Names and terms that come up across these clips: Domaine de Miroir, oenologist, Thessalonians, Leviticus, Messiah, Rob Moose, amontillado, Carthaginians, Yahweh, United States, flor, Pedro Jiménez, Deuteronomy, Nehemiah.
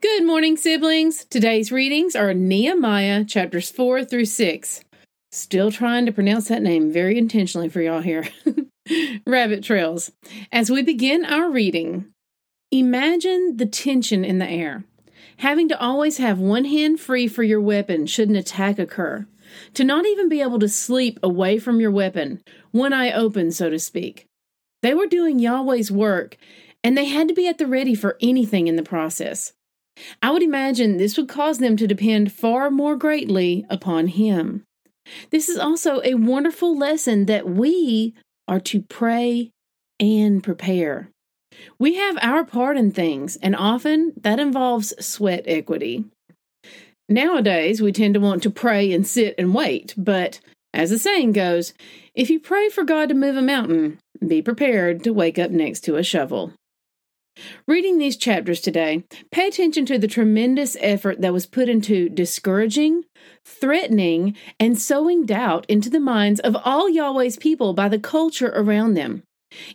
Good morning, siblings. Today's readings are Nehemiah chapters 4 through 6. Still trying to pronounce that name very intentionally for y'all here. Rabbit trails. As we begin our reading, imagine the tension in the air. Having to always have one hand free for your weapon should an attack occur. To not even be able to sleep away from your weapon, one eye open, so to speak. They were doing Yahweh's work, and they had to be at the ready for anything in the process. I would imagine this would cause them to depend far more greatly upon Him. This is also a wonderful lesson that we are to pray and prepare. We have our part in things, and often that involves sweat equity. Nowadays, we tend to want to pray and sit and wait, but as the saying goes, if you pray for God to move a mountain, be prepared to wake up next to a shovel. Reading these chapters today, pay attention to the tremendous effort that was put into discouraging, threatening, and sowing doubt into the minds of all Yahweh's people by the culture around them.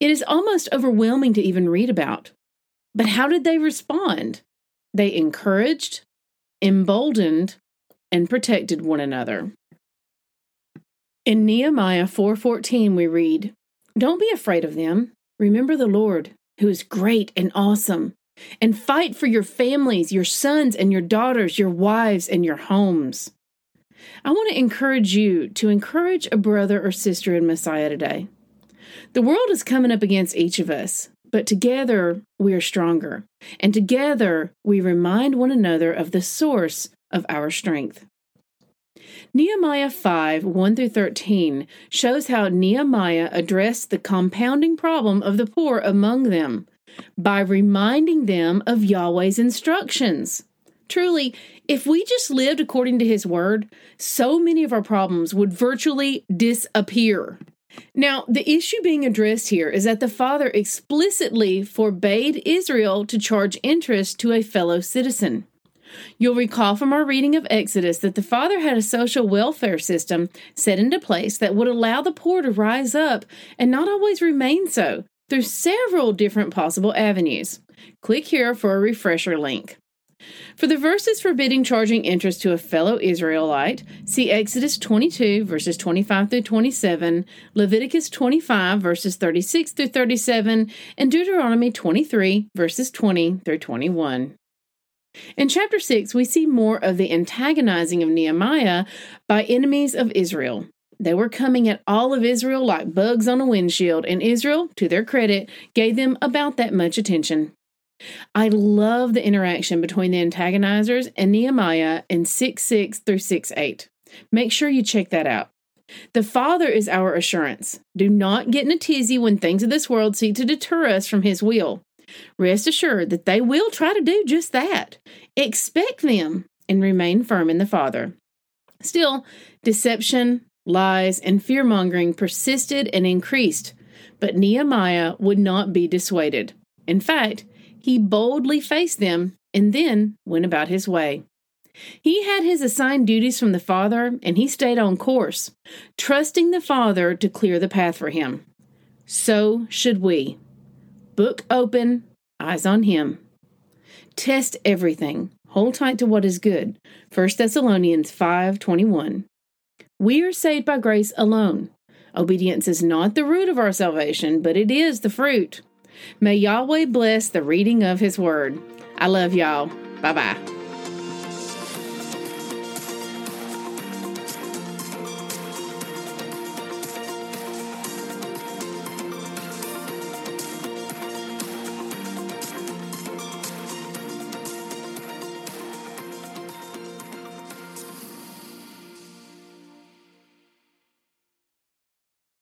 It is almost overwhelming to even read about. But how did they respond? They encouraged, emboldened, and protected one another. In Nehemiah 4:14 we read, "Don't be afraid of them. Remember the Lord, who is great and awesome, and fight for your families, your sons and your daughters, your wives and your homes." I want to encourage you to encourage a brother or sister in Messiah today. The world is coming up against each of us, but together we are stronger, and together we remind one another of the source of our strength. Nehemiah 5, 1-13 shows how Nehemiah addressed the compounding problem of the poor among them by reminding them of Yahweh's instructions. Truly, if we just lived according to His word, so many of our problems would virtually disappear. Now, the issue being addressed here is that the father explicitly forbade Israel to charge interest to a fellow citizen. You'll recall from our reading of Exodus that the father had a social welfare system set into place that would allow the poor to rise up and not always remain so through several different possible avenues. Click here for a refresher link. For the verses forbidding charging interest to a fellow Israelite, see Exodus 22, verses 25 through 27, Leviticus 25, verses 36 through 37, and Deuteronomy 23, verses 20 through 21. In chapter 6, we see more of the antagonizing of Nehemiah by enemies of Israel. They were coming at all of Israel like bugs on a windshield, and Israel, to their credit, gave them about that much attention. I love the interaction between the antagonizers and Nehemiah in 6:6 through 6:8. Make sure you check that out. The Father is our assurance. Do not get in a tizzy when things of this world seek to deter us from His will. Rest assured that they will try to do just that. Expect them and remain firm in the Father. Still, deception, lies, and fear-mongering persisted and increased, but Nehemiah would not be dissuaded. In fact, he boldly faced them and then went about his way. He had his assigned duties from the Father, and he stayed on course, trusting the Father to clear the path for him. So should we. Book open, eyes on Him. Test everything. Hold tight to what is good. 1 Thessalonians 5:21. We are saved by grace alone. Obedience is not the root of our salvation, but it is the fruit. May Yahweh bless the reading of His word. I love y'all. Bye-bye.